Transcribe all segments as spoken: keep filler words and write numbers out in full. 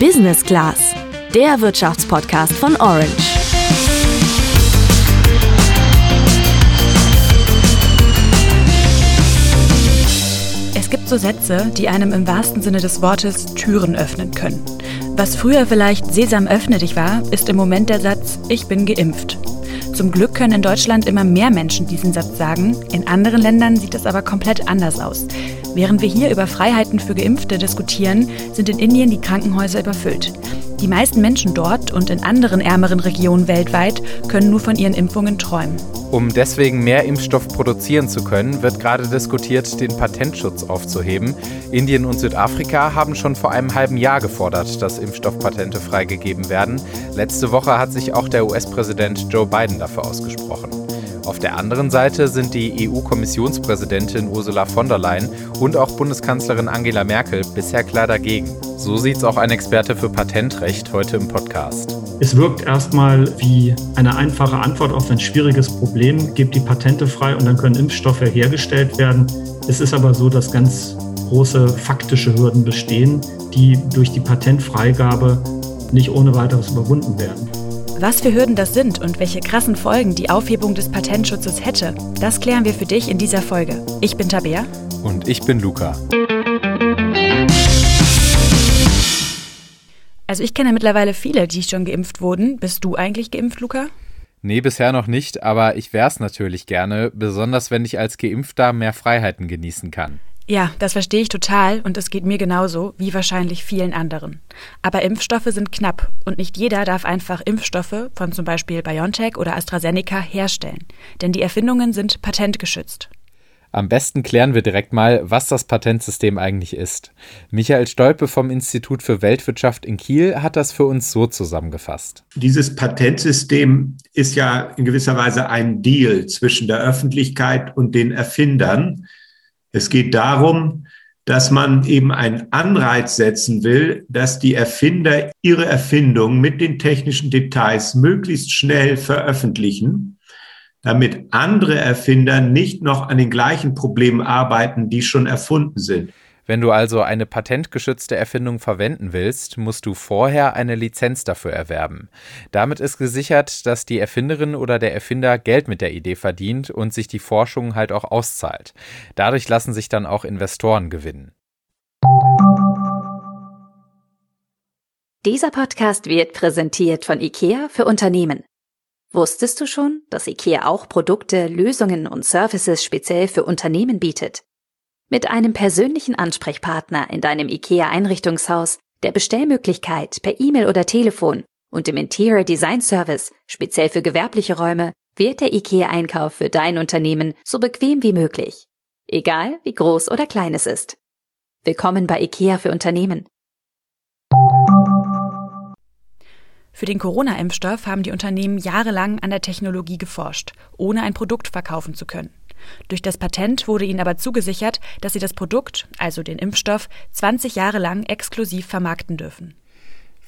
Business Class, der Wirtschaftspodcast von Orange. Es gibt so Sätze, die einem im wahrsten Sinne des Wortes Türen öffnen können. Was früher vielleicht Sesam öffne dich war, ist im Moment der Satz, ich bin geimpft. Zum Glück können in Deutschland immer mehr Menschen diesen Satz sagen. In anderen Ländern sieht das aber komplett anders aus. Während wir hier über Freiheiten für Geimpfte diskutieren, sind in Indien die Krankenhäuser überfüllt. Die meisten Menschen dort und in anderen ärmeren Regionen weltweit können nur von ihren Impfungen träumen. Um deswegen mehr Impfstoff produzieren zu können, wird gerade diskutiert, den Patentschutz aufzuheben. Indien und Südafrika haben schon vor einem halben Jahr gefordert, dass Impfstoffpatente freigegeben werden. Letzte Woche hat sich auch der U S-Präsident Joe Biden dafür ausgesprochen. Auf der anderen Seite sind die E U-Kommissionspräsidentin Ursula von der Leyen und auch Bundeskanzlerin Angela Merkel bisher klar dagegen. So sieht's auch ein Experte für Patentrecht heute im Podcast. Es wirkt erstmal wie eine einfache Antwort auf ein schwieriges Problem. Gebt die Patente frei und dann können Impfstoffe hergestellt werden. Es ist aber so, dass ganz große faktische Hürden bestehen, die durch die Patentfreigabe nicht ohne weiteres überwunden werden. Was für Hürden das sind und welche krassen Folgen die Aufhebung des Patentschutzes hätte, das klären wir für dich in dieser Folge. Ich bin Tabea. Und ich bin Luca. Also ich kenne mittlerweile viele, die schon geimpft wurden. Bist du eigentlich geimpft, Luca? Nee, bisher noch nicht, aber ich wär's natürlich gerne, besonders wenn ich als Geimpfter mehr Freiheiten genießen kann. Ja, das verstehe ich total und es geht mir genauso, wie wahrscheinlich vielen anderen. Aber Impfstoffe sind knapp und nicht jeder darf einfach Impfstoffe von zum Beispiel BioNTech oder AstraZeneca herstellen, denn die Erfindungen sind patentgeschützt. Am besten klären wir direkt mal, was das Patentsystem eigentlich ist. Michael Stolpe vom Institut für Weltwirtschaft in Kiel hat das für uns so zusammengefasst. Dieses Patentsystem ist ja in gewisser Weise ein Deal zwischen der Öffentlichkeit und den Erfindern. Es geht darum, dass man eben einen Anreiz setzen will, dass die Erfinder ihre Erfindung mit den technischen Details möglichst schnell veröffentlichen, damit andere Erfinder nicht noch an den gleichen Problemen arbeiten, die schon erfunden sind. Wenn du also eine patentgeschützte Erfindung verwenden willst, musst du vorher eine Lizenz dafür erwerben. Damit ist gesichert, dass die Erfinderin oder der Erfinder Geld mit der Idee verdient und sich die Forschung halt auch auszahlt. Dadurch lassen sich dann auch Investoren gewinnen. Dieser Podcast wird präsentiert von IKEA für Unternehmen. Wusstest du schon, dass IKEA auch Produkte, Lösungen und Services speziell für Unternehmen bietet? Mit einem persönlichen Ansprechpartner in deinem IKEA-Einrichtungshaus, der Bestellmöglichkeit per E-Mail oder Telefon und dem Interior Design Service, speziell für gewerbliche Räume, wird der IKEA-Einkauf für dein Unternehmen so bequem wie möglich. Egal, wie groß oder klein es ist. Willkommen bei IKEA für Unternehmen. Für den Corona-Impfstoff haben die Unternehmen jahrelang an der Technologie geforscht, ohne ein Produkt verkaufen zu können. Durch das Patent wurde ihnen aber zugesichert, dass sie das Produkt, also den Impfstoff, zwanzig Jahre lang exklusiv vermarkten dürfen.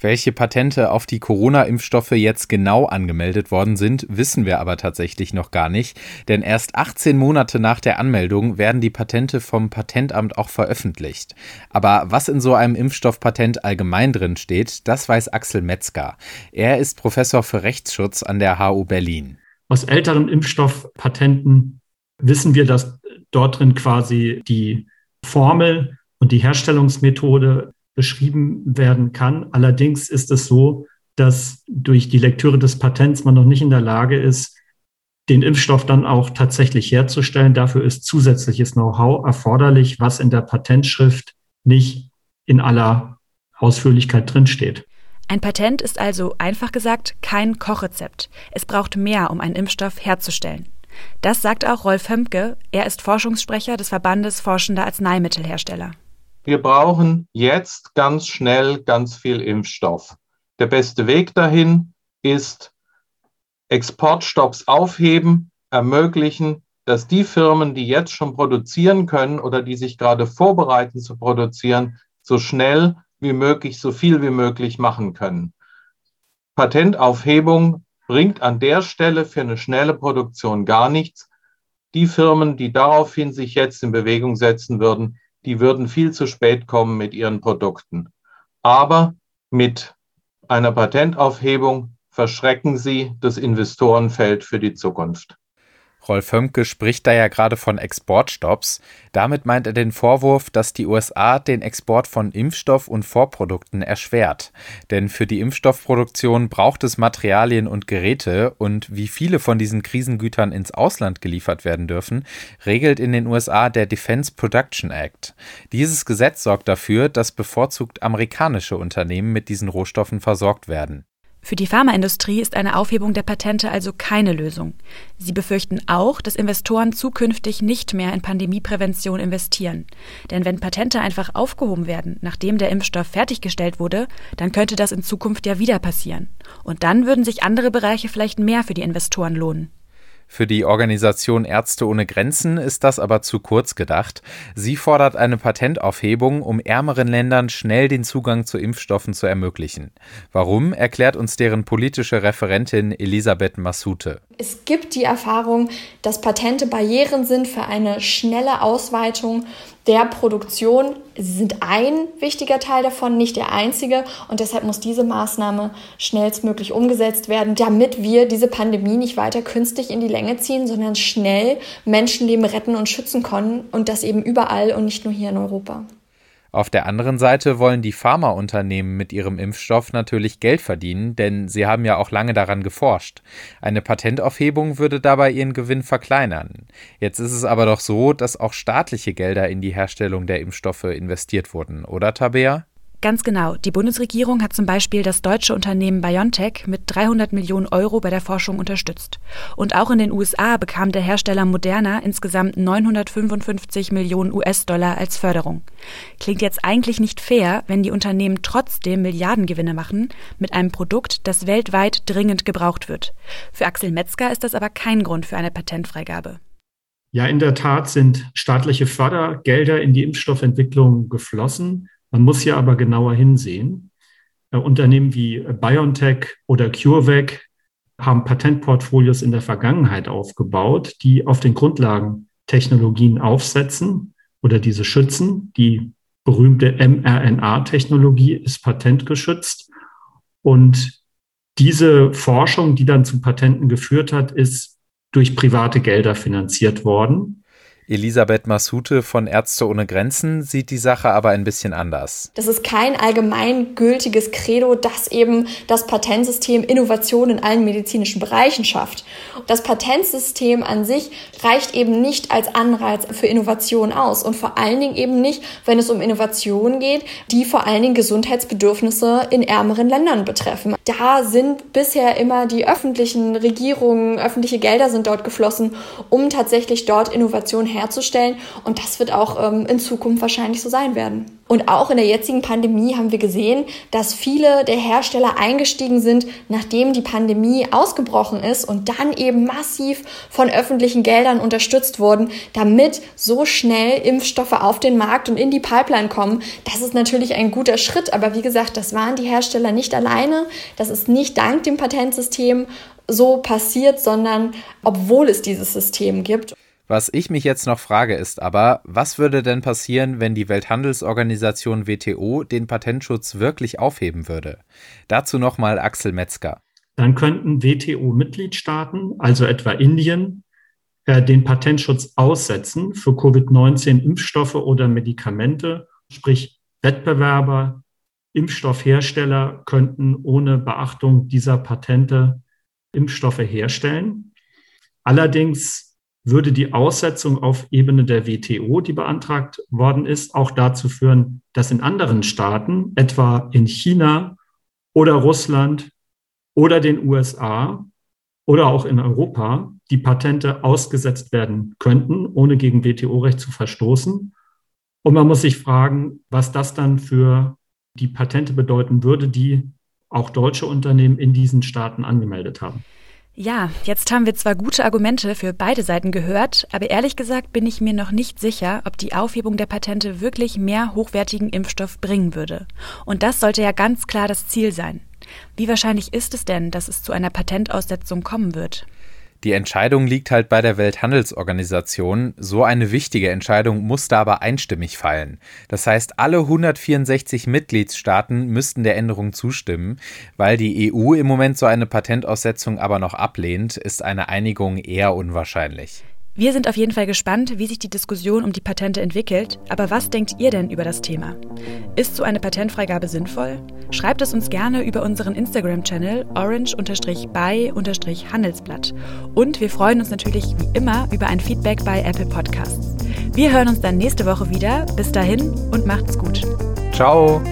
Welche Patente auf die Corona-Impfstoffe jetzt genau angemeldet worden sind, wissen wir aber tatsächlich noch gar nicht. Denn erst achtzehn Monate nach der Anmeldung werden die Patente vom Patentamt auch veröffentlicht. Aber was in so einem Impfstoffpatent allgemein drin steht, das weiß Axel Metzger. Er ist Professor für Rechtsschutz an der H U Berlin. Aus älteren Impfstoffpatenten wissen wir, dass dort drin quasi die Formel und die Herstellungsmethode beschrieben werden kann. Allerdings ist es so, dass durch die Lektüre des Patents man noch nicht in der Lage ist, den Impfstoff dann auch tatsächlich herzustellen. Dafür ist zusätzliches Know-how erforderlich, was in der Patentschrift nicht in aller Ausführlichkeit drinsteht. Ein Patent ist also, einfach gesagt, kein Kochrezept. Es braucht mehr, um einen Impfstoff herzustellen. Das sagt auch Rolf Hömke. Er ist Forschungssprecher des Verbandes Forschender Arzneimittelhersteller. Wir brauchen jetzt ganz schnell ganz viel Impfstoff. Der beste Weg dahin ist Exportstopps aufheben, ermöglichen, dass die Firmen, die jetzt schon produzieren können oder die sich gerade vorbereiten zu produzieren, so schnell wie möglich, so viel wie möglich machen können. Patentaufhebung bringt an der Stelle für eine schnelle Produktion gar nichts. Die Firmen, die daraufhin sich jetzt in Bewegung setzen würden, die würden viel zu spät kommen mit ihren Produkten. Aber mit einer Patentaufhebung verschrecken sie das Investorenfeld für die Zukunft. Rolf Hömke spricht da ja gerade von Exportstopps. Damit meint er den Vorwurf, dass die U S A den Export von Impfstoff und Vorprodukten erschwert. Denn für die Impfstoffproduktion braucht es Materialien und Geräte, und wie viele von diesen Krisengütern ins Ausland geliefert werden dürfen, regelt in den U S A der Defense Production Act. Dieses Gesetz sorgt dafür, dass bevorzugt amerikanische Unternehmen mit diesen Rohstoffen versorgt werden. Für die Pharmaindustrie ist eine Aufhebung der Patente also keine Lösung. Sie befürchten auch, dass Investoren zukünftig nicht mehr in Pandemieprävention investieren. Denn wenn Patente einfach aufgehoben werden, nachdem der Impfstoff fertiggestellt wurde, dann könnte das in Zukunft ja wieder passieren. Und dann würden sich andere Bereiche vielleicht mehr für die Investoren lohnen. Für die Organisation Ärzte ohne Grenzen ist das aber zu kurz gedacht. Sie fordert eine Patentaufhebung, um ärmeren Ländern schnell den Zugang zu Impfstoffen zu ermöglichen. Warum, erklärt uns deren politische Referentin Elisabeth Massute. Es gibt die Erfahrung, dass Patente Barrieren sind für eine schnelle Ausweitung der Produktion. Sie sind ein wichtiger Teil davon, nicht der einzige. Und deshalb muss diese Maßnahme schnellstmöglich umgesetzt werden, damit wir diese Pandemie nicht weiter künstlich in die Länge ziehen, sondern schnell Menschenleben retten und schützen können. Und das eben überall und nicht nur hier in Europa. Auf der anderen Seite wollen die Pharmaunternehmen mit ihrem Impfstoff natürlich Geld verdienen, denn sie haben ja auch lange daran geforscht. Eine Patentaufhebung würde dabei ihren Gewinn verkleinern. Jetzt ist es aber doch so, dass auch staatliche Gelder in die Herstellung der Impfstoffe investiert wurden, oder Tabea? Ganz genau. Die Bundesregierung hat zum Beispiel das deutsche Unternehmen BioNTech mit dreihundert Millionen Euro bei der Forschung unterstützt. Und auch in den U S A bekam der Hersteller Moderna insgesamt neunhundertfünfundfünfzig Millionen U S Dollar als Förderung. Klingt jetzt eigentlich nicht fair, wenn die Unternehmen trotzdem Milliardengewinne machen mit einem Produkt, das weltweit dringend gebraucht wird. Für Axel Metzger ist das aber kein Grund für eine Patentfreigabe. Ja, in der Tat sind staatliche Fördergelder in die Impfstoffentwicklung geflossen. Man muss hier aber genauer hinsehen. Unternehmen wie BioNTech oder CureVac haben Patentportfolios in der Vergangenheit aufgebaut, die auf den Grundlagentechnologien aufsetzen oder diese schützen. Die berühmte em R N A-Technologie ist patentgeschützt. Und diese Forschung, die dann zu Patenten geführt hat, ist durch private Gelder finanziert worden. Elisabeth Massute von Ärzte ohne Grenzen sieht die Sache aber ein bisschen anders. Das ist kein allgemeingültiges Credo, dass eben das Patentsystem Innovation in allen medizinischen Bereichen schafft. Das Patentsystem an sich reicht eben nicht als Anreiz für Innovation aus. Und vor allen Dingen eben nicht, wenn es um Innovationen geht, die vor allen Dingen Gesundheitsbedürfnisse in ärmeren Ländern betreffen. Da sind bisher immer die öffentlichen Regierungen, öffentliche Gelder sind dort geflossen, um tatsächlich dort Innovationen herzustellen. herzustellen. Und das wird auch ähm, in Zukunft wahrscheinlich so sein werden. Und auch in der jetzigen Pandemie haben wir gesehen, dass viele der Hersteller eingestiegen sind, nachdem die Pandemie ausgebrochen ist und dann eben massiv von öffentlichen Geldern unterstützt wurden, damit so schnell Impfstoffe auf den Markt und in die Pipeline kommen. Das ist natürlich ein guter Schritt, aber wie gesagt, das waren die Hersteller nicht alleine. Das ist nicht dank dem Patentsystem so passiert, sondern obwohl es dieses System gibt. Was ich mich jetzt noch frage, ist aber, was würde denn passieren, wenn die Welthandelsorganisation W T O den Patentschutz wirklich aufheben würde? Dazu nochmal Axel Metzger. Dann könnten W T O-Mitgliedstaaten, also etwa Indien, äh, den Patentschutz aussetzen für Covid neunzehn Impfstoffe oder Medikamente. Sprich, Wettbewerber, Impfstoffhersteller könnten ohne Beachtung dieser Patente Impfstoffe herstellen. Allerdings würde die Aussetzung auf Ebene der W T O, die beantragt worden ist, auch dazu führen, dass in anderen Staaten, etwa in China oder Russland oder den U S A oder auch in Europa, die Patente ausgesetzt werden könnten, ohne gegen W T O-Recht zu verstoßen. Und man muss sich fragen, was das dann für die Patente bedeuten würde, die auch deutsche Unternehmen in diesen Staaten angemeldet haben. Ja, jetzt haben wir zwar gute Argumente für beide Seiten gehört, aber ehrlich gesagt bin ich mir noch nicht sicher, ob die Aufhebung der Patente wirklich mehr hochwertigen Impfstoff bringen würde. Und das sollte ja ganz klar das Ziel sein. Wie wahrscheinlich ist es denn, dass es zu einer Patentaussetzung kommen wird? Die Entscheidung liegt halt bei der Welthandelsorganisation. So eine wichtige Entscheidung musste aber einstimmig fallen. Das heißt, alle hundertvierundsechzig Mitgliedstaaten müssten der Änderung zustimmen. Weil die E U im Moment so eine Patentaussetzung aber noch ablehnt, ist eine Einigung eher unwahrscheinlich. Wir sind auf jeden Fall gespannt, wie sich die Diskussion um die Patente entwickelt. Aber was denkt ihr denn über das Thema? Ist so eine Patentfreigabe sinnvoll? Schreibt es uns gerne über unseren Instagram-Channel orange-by-handelsblatt. Und wir freuen uns natürlich wie immer über ein Feedback bei Apple Podcasts. Wir hören uns dann nächste Woche wieder. Bis dahin und macht's gut. Ciao.